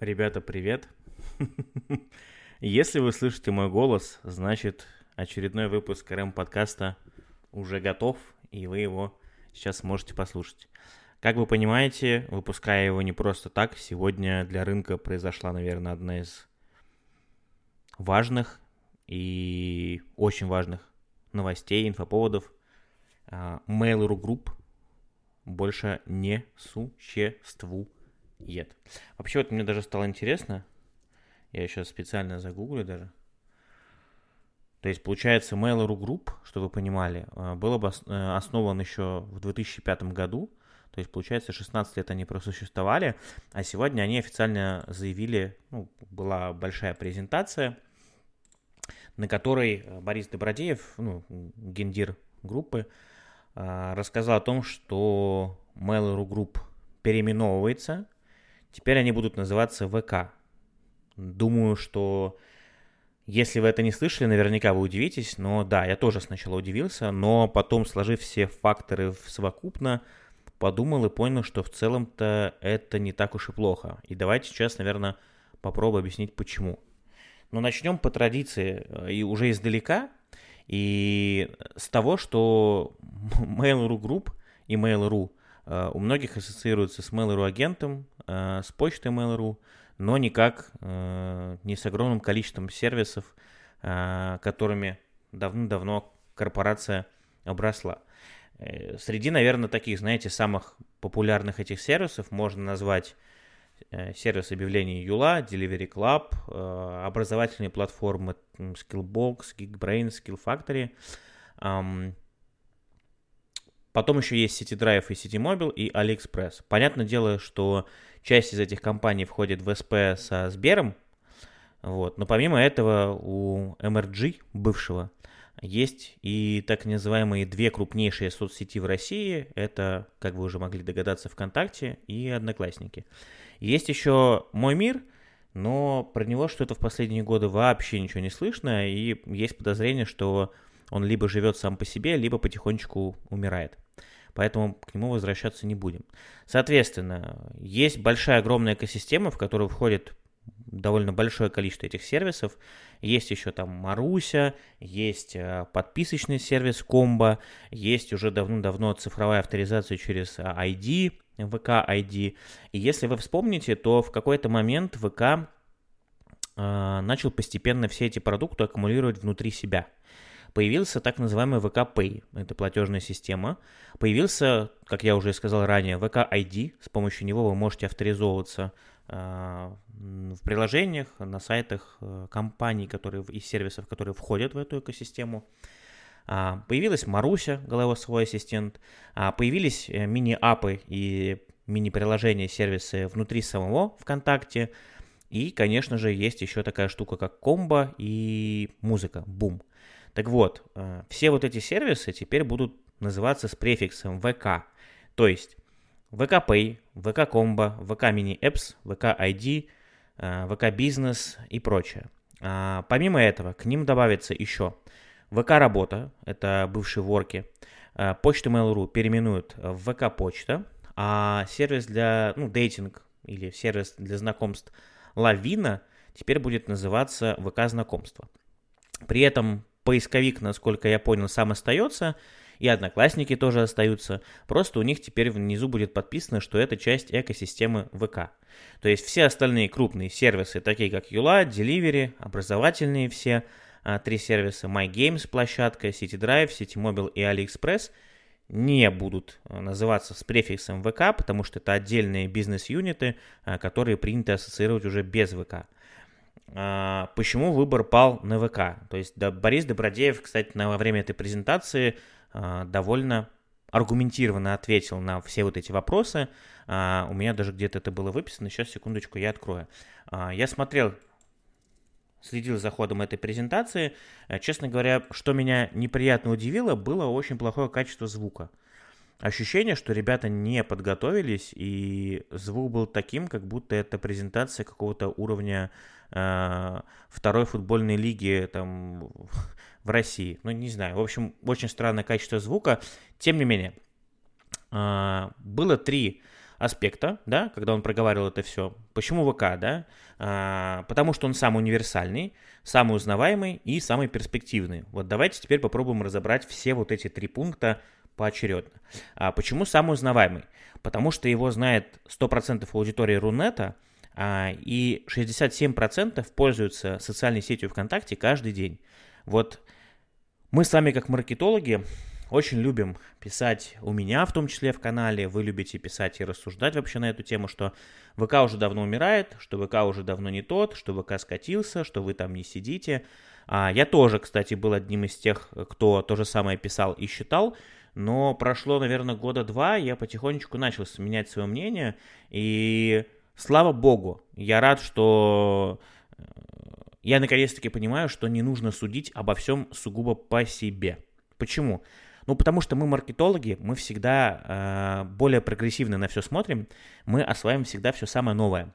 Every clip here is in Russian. Ребята, привет! Если вы слышите мой голос, значит, очередной выпуск РМ-подкаста уже готов, и вы его сейчас можете послушать. Как вы понимаете, выпуская его не просто так, сегодня для рынка произошла, наверное, одна из важных и очень важных новостей, инфоповодов. Mail.ru Group больше не существует. Вообще, вот мне даже стало интересно. Я сейчас специально загуглю даже. То есть, получается, Mail.ru Group, чтобы вы понимали, был основан еще в 2005 году. То есть, получается, 16 лет они просуществовали. А сегодня они официально заявили, была большая презентация, на которой Борис Добродеев, гендир группы, рассказал о том, что Mail.ru Group переименовывается. Теперь они будут называться ВК. Думаю, что если вы это не слышали, наверняка вы удивитесь. Но да, я тоже сначала удивился, но потом, сложив все факторы совокупно, подумал и понял, что в целом-то это не так уж и плохо. И давайте сейчас, наверное, попробую объяснить, почему. Но начнем по традиции и уже издалека. И с того, что Mail.ru Group и Mail.ru у многих ассоциируется с Mail.ru агентом, с почтой Mail.ru, но никак не с огромным количеством сервисов, которыми давным-давно корпорация обросла. Среди, наверное, таких, знаете, самых популярных этих сервисов можно назвать сервис объявлений Юла, Delivery Club, образовательные платформы Skillbox, GeekBrains, SkillFactory. Потом еще есть Ситидрайв и Ситимобил и Алиэкспресс. Понятное дело, что часть из этих компаний входит в СП со Сбером. Вот. Но помимо этого у МРГ, бывшего, есть и так называемые две крупнейшие соцсети в России. Это, как вы уже могли догадаться, ВКонтакте и Одноклассники. Есть еще Мой Мир, но про него что-то в последние годы вообще ничего не слышно. И есть подозрение, что он либо живет сам по себе, либо потихонечку умирает. Поэтому к нему возвращаться не будем. Соответственно, есть большая, огромная экосистема, в которую входит довольно большое количество этих сервисов. Есть еще там Маруся, есть подписочный сервис Комбо, есть уже давно-давно цифровая авторизация через ID, VK ID. И если вы вспомните, то в какой-то момент ВК начал постепенно все эти продукты аккумулировать внутри себя. Появился так называемый VK Pay, это платежная система. Появился, как я уже сказал ранее, VK ID, с помощью него вы можете авторизовываться в приложениях, на сайтах компаний, которые, и сервисов, которые входят в эту экосистему. Появилась Маруся, голосовой ассистент. Появились мини-апы и мини-приложения, сервисы внутри самого ВКонтакте. И, конечно же, есть еще такая штука, как Комбо и музыка, бум. Так вот, все вот эти сервисы теперь будут называться с префиксом ВК, то есть VK Pay, VK Combo, VK Mini Apps, VK ID, VK Business и прочее. Помимо этого, к ним добавится еще VK Работа, это бывшие ворки, почту Mail.ru переименуют в VK Почта, а сервис для, дейтинг или сервис для знакомств Лавина теперь будет называться VK Знакомство. При этом поисковик, насколько я понял, сам остается, и Одноклассники тоже остаются, просто у них теперь внизу будет подписано, что это часть экосистемы ВК. То есть все остальные крупные сервисы, такие как Юла, Delivery, образовательные все три сервиса, MyGames, площадка, Ситидрайв, Ситимобил и Алиэкспресс, не будут называться с префиксом ВК, потому что это отдельные бизнес-юниты, которые принято ассоциировать уже без ВК. Почему выбор пал на ВК? То есть Борис Добродеев, кстати, во время этой презентации довольно аргументированно ответил на все вот эти вопросы. У меня даже где-то это было выписано. Сейчас, секундочку, я открою. Я следил за ходом этой презентации. Честно говоря, что меня неприятно удивило, было очень плохое качество звука. Ощущение, что ребята не подготовились, и звук был таким, как будто это презентация какого-то уровня второй футбольной лиги там, в России. Не знаю. В общем, очень странное качество звука. Тем не менее, было три аспекта, да, когда он проговаривал это все. Почему ВК, да? Потому что он самый универсальный, самый узнаваемый и самый перспективный. Вот давайте теперь попробуем разобрать все вот эти три пункта поочередно. А почему самый узнаваемый? Потому что его знает 100% аудитории Рунета, и 67% пользуются социальной сетью ВКонтакте каждый день. Вот мы с вами, как маркетологи, очень любим писать, у меня в том числе в канале, вы любите писать и рассуждать вообще на эту тему, что ВК уже давно умирает, что ВК уже давно не тот, что ВК скатился, что вы там не сидите. Я тоже, кстати, был одним из тех, кто то же самое писал и считал, но прошло, наверное, года два, я потихонечку начал менять свое мнение, и слава богу, я рад, что я наконец-таки понимаю, что не нужно судить обо всем сугубо по себе. Почему? Ну, потому что мы маркетологи, мы всегда более прогрессивно на все смотрим, мы осваиваем всегда все самое новое.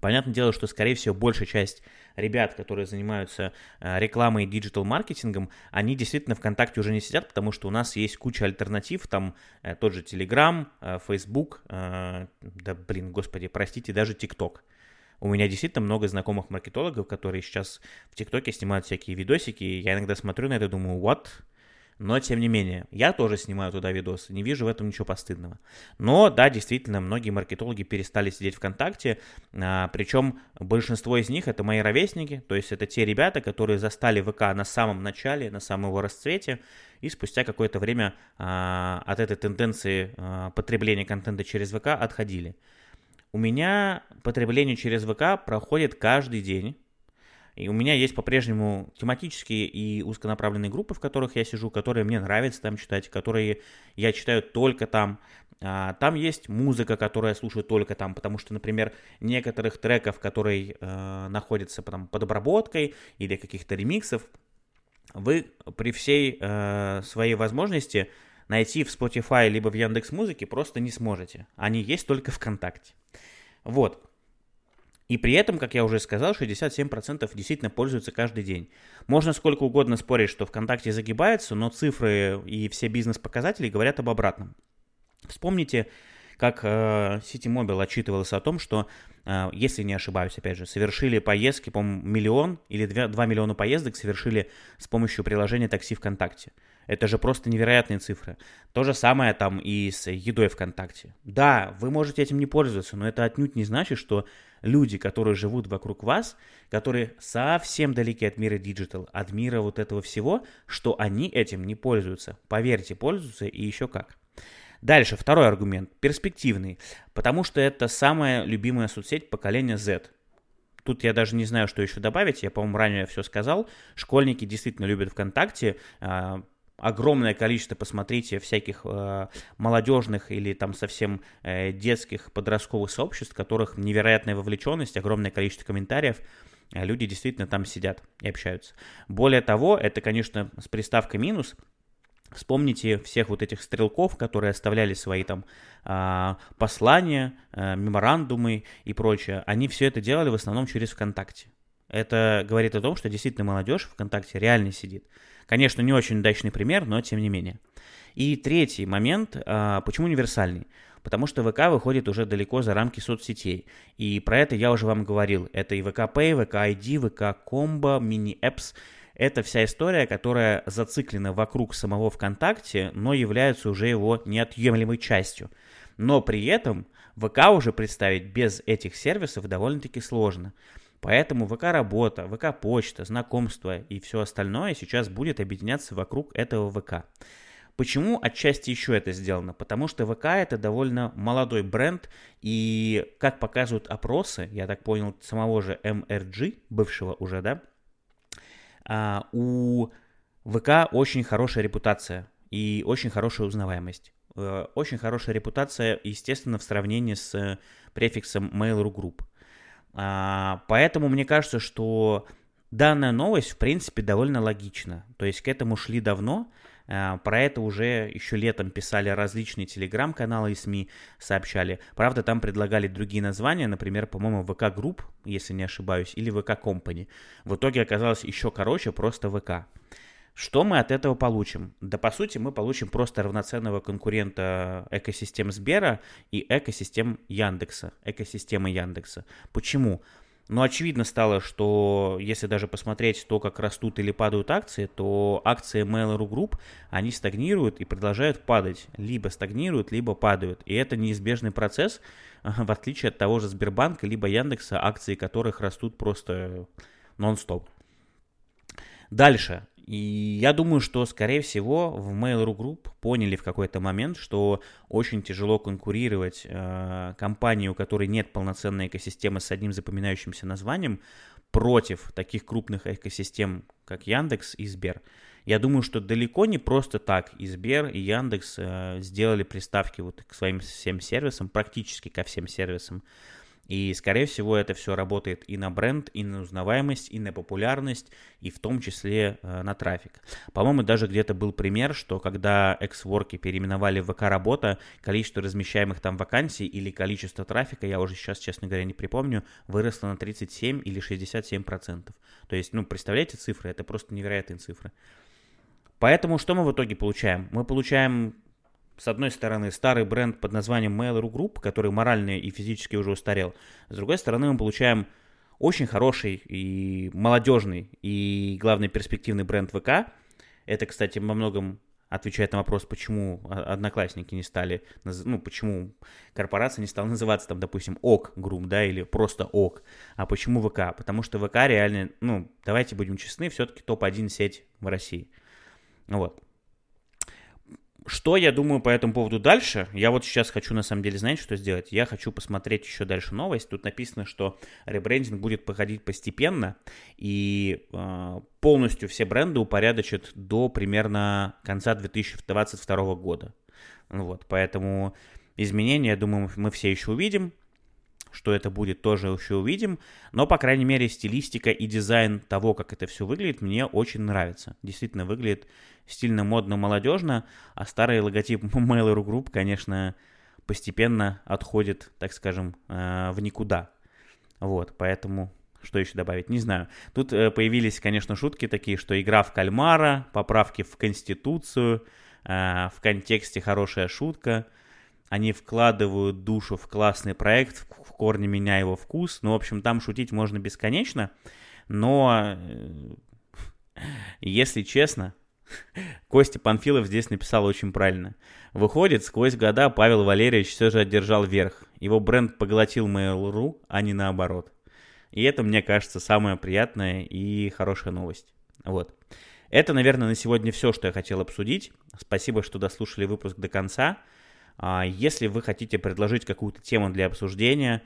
Понятное дело, что, скорее всего, большая часть ребят, которые занимаются рекламой и диджитал-маркетингом, они действительно ВКонтакте уже не сидят, потому что у нас есть куча альтернатив, там тот же Telegram, Facebook, даже ТикТок. У меня действительно много знакомых маркетологов, которые сейчас в ТикТоке снимают всякие видосики, и я иногда смотрю на это и думаю, what? Но, тем не менее, я тоже снимаю туда видосы, не вижу в этом ничего постыдного. Но, да, действительно, многие маркетологи перестали сидеть ВКонтакте, причем большинство из них это мои ровесники, то есть это те ребята, которые застали ВК на самом начале, на самом его расцвете, и спустя какое-то время от этой тенденции потребления контента через ВК отходили. У меня потребление через ВК проходит каждый день. И у меня есть по-прежнему тематические и узконаправленные группы, в которых я сижу, которые мне нравится там читать, которые я читаю только там. Там есть музыка, которую я слушаю только там, потому что, например, некоторых треков, которые находятся там под обработкой или каких-то ремиксов, вы при всей своей возможности найти в Spotify либо в Яндекс.Музыке просто не сможете. Они есть только ВКонтакте. Вот. И при этом, как я уже сказал, 67% действительно пользуются каждый день. Можно сколько угодно спорить, что ВКонтакте загибается, но цифры и все бизнес-показатели говорят об обратном. Вспомните, как Ситимобил отчитывался о том, что, если не ошибаюсь, опять же, совершили поездки, по-моему, 1 миллион или 2 миллиона поездок совершили с помощью приложения такси ВКонтакте. Это же просто невероятные цифры. То же самое там и с едой ВКонтакте. Да, вы можете этим не пользоваться, но это отнюдь не значит, что люди, которые живут вокруг вас, которые совсем далеки от мира диджитал, от мира вот этого всего, что они этим не пользуются. Поверьте, пользуются и еще как. Дальше, второй аргумент, перспективный, потому что это самая любимая соцсеть поколения Z. Тут я даже не знаю, что еще добавить, я, по-моему, ранее все сказал. Школьники действительно любят ВКонтакте, огромное количество, посмотрите, всяких молодежных или там совсем детских подростковых сообществ, в которых невероятная вовлеченность, огромное количество комментариев, люди действительно там сидят и общаются. Более того, это, конечно, с приставкой минус. Вспомните всех вот этих стрелков, которые оставляли свои там послания, меморандумы и прочее. Они все это делали в основном через ВКонтакте. Это говорит о том, что действительно молодежь ВКонтакте реально сидит. Конечно, не очень удачный пример, но тем не менее. И третий момент, почему универсальный? Потому что ВК выходит уже далеко за рамки соцсетей. И про это я уже вам говорил. Это и VK Pay, VK ID, VK Combo, Mini Apps. Это вся история, которая зациклена вокруг самого ВКонтакте, но является уже его неотъемлемой частью. Но при этом ВК уже представить без этих сервисов довольно-таки сложно. Поэтому ВК Работа, ВК Почта, Знакомство и все остальное сейчас будет объединяться вокруг этого ВК. Почему отчасти еще это сделано? Потому что ВК это довольно молодой бренд, и как показывают опросы, я так понял, самого же MRG, бывшего уже, да, у ВК очень хорошая репутация и очень хорошая узнаваемость. Очень хорошая репутация, естественно, в сравнении с префиксом Mail.ru Group. Поэтому мне кажется, что данная новость, в принципе, довольно логична. То есть к этому шли давно, про это уже еще летом писали различные телеграм-каналы и СМИ, сообщали. Правда, там предлагали другие названия, например, по-моему, ВК Групп, если не ошибаюсь, или ВК Компани. В итоге оказалось еще короче, просто ВК. Что мы от этого получим? Да, по сути, мы получим просто равноценного конкурента экосистем Сбера и экосистемы Яндекса. Почему? Ну, очевидно стало, что если даже посмотреть то, как растут или падают акции, то акции Mail.ru Group, они стагнируют и продолжают падать. Либо стагнируют, либо падают. И это неизбежный процесс, в отличие от того же Сбербанка, либо Яндекса, акции которых растут просто нон-стоп. Дальше. И я думаю, что, скорее всего, в Mail.ru Group поняли в какой-то момент, что очень тяжело конкурировать компании, у которой нет полноценной экосистемы с одним запоминающимся названием, против таких крупных экосистем, как Яндекс и Сбер. Я думаю, что далеко не просто так и Сбер, и Яндекс сделали приставки вот к своим всем сервисам, практически ко всем сервисам. И, скорее всего, это все работает и на бренд, и на узнаваемость, и на популярность, и в том числе на трафик. По-моему, даже где-то был пример, что когда экс-ворки переименовали в ВК Работа, количество размещаемых там вакансий или количество трафика, я уже сейчас, честно говоря, не припомню, выросло на 37 или 67%. То есть, представляете цифры, это просто невероятные цифры. Поэтому что мы в итоге получаем? Мы получаем... С одной стороны, старый бренд под названием Mail.ru Group, который морально и физически уже устарел. С другой стороны, мы получаем очень хороший и молодежный, и, главное, перспективный бренд ВК. Это, кстати, во многом отвечает на вопрос, почему Одноклассники не стали, почему корпорация не стала называться, допустим, ОК Group, или просто ОК, а почему ВК? Потому что ВК реально, давайте будем честны, все-таки топ-1 сеть в России. Вот. Что я думаю по этому поводу дальше? Я вот сейчас хочу, на самом деле, знаете, что сделать? Я хочу посмотреть еще дальше новость. Тут написано, что ребрендинг будет проходить постепенно, и полностью все бренды упорядочат до примерно конца 2022 года. Поэтому изменения, я думаю, мы все еще увидим. Что это будет, тоже еще увидим. Но, по крайней мере, стилистика и дизайн того, как это все выглядит, мне очень нравится. Действительно, выглядит стильно, модно, молодежно. А старый логотип Mail.ru Group, конечно, постепенно отходит, так скажем, в никуда. Поэтому... Что еще добавить? Не знаю. Тут появились, конечно, шутки такие, что игра в кальмара, поправки в Конституцию, в контексте хорошая шутка. Они вкладывают душу в классный проект, в корне меняя его вкус. В общем, там шутить можно бесконечно. Но, если честно, Костя Панфилов здесь написал очень правильно. Выходит, сквозь года Павел Валерьевич все же одержал верх. Его бренд поглотил Mail.ru, а не наоборот. И это, мне кажется, самая приятная и хорошая новость. Это, наверное, на сегодня все, что я хотел обсудить. Спасибо, что дослушали выпуск до конца. Если вы хотите предложить какую-то тему для обсуждения,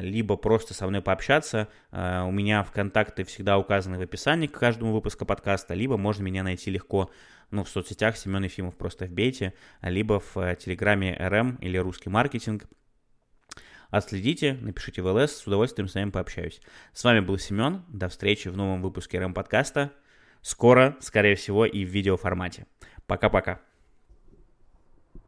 либо просто со мной пообщаться, у меня ВКонтакте всегда указаны в описании к каждому выпуску подкаста, либо можно меня найти легко в соцсетях Семен Ефимов, просто вбейте, либо в Телеграме РМ или Русский маркетинг. Отследите, напишите в ЛС, с удовольствием с вами пообщаюсь. С вами был Семен, до встречи в новом выпуске РМ-подкаста, скоро, скорее всего, и в видеоформате. Пока-пока.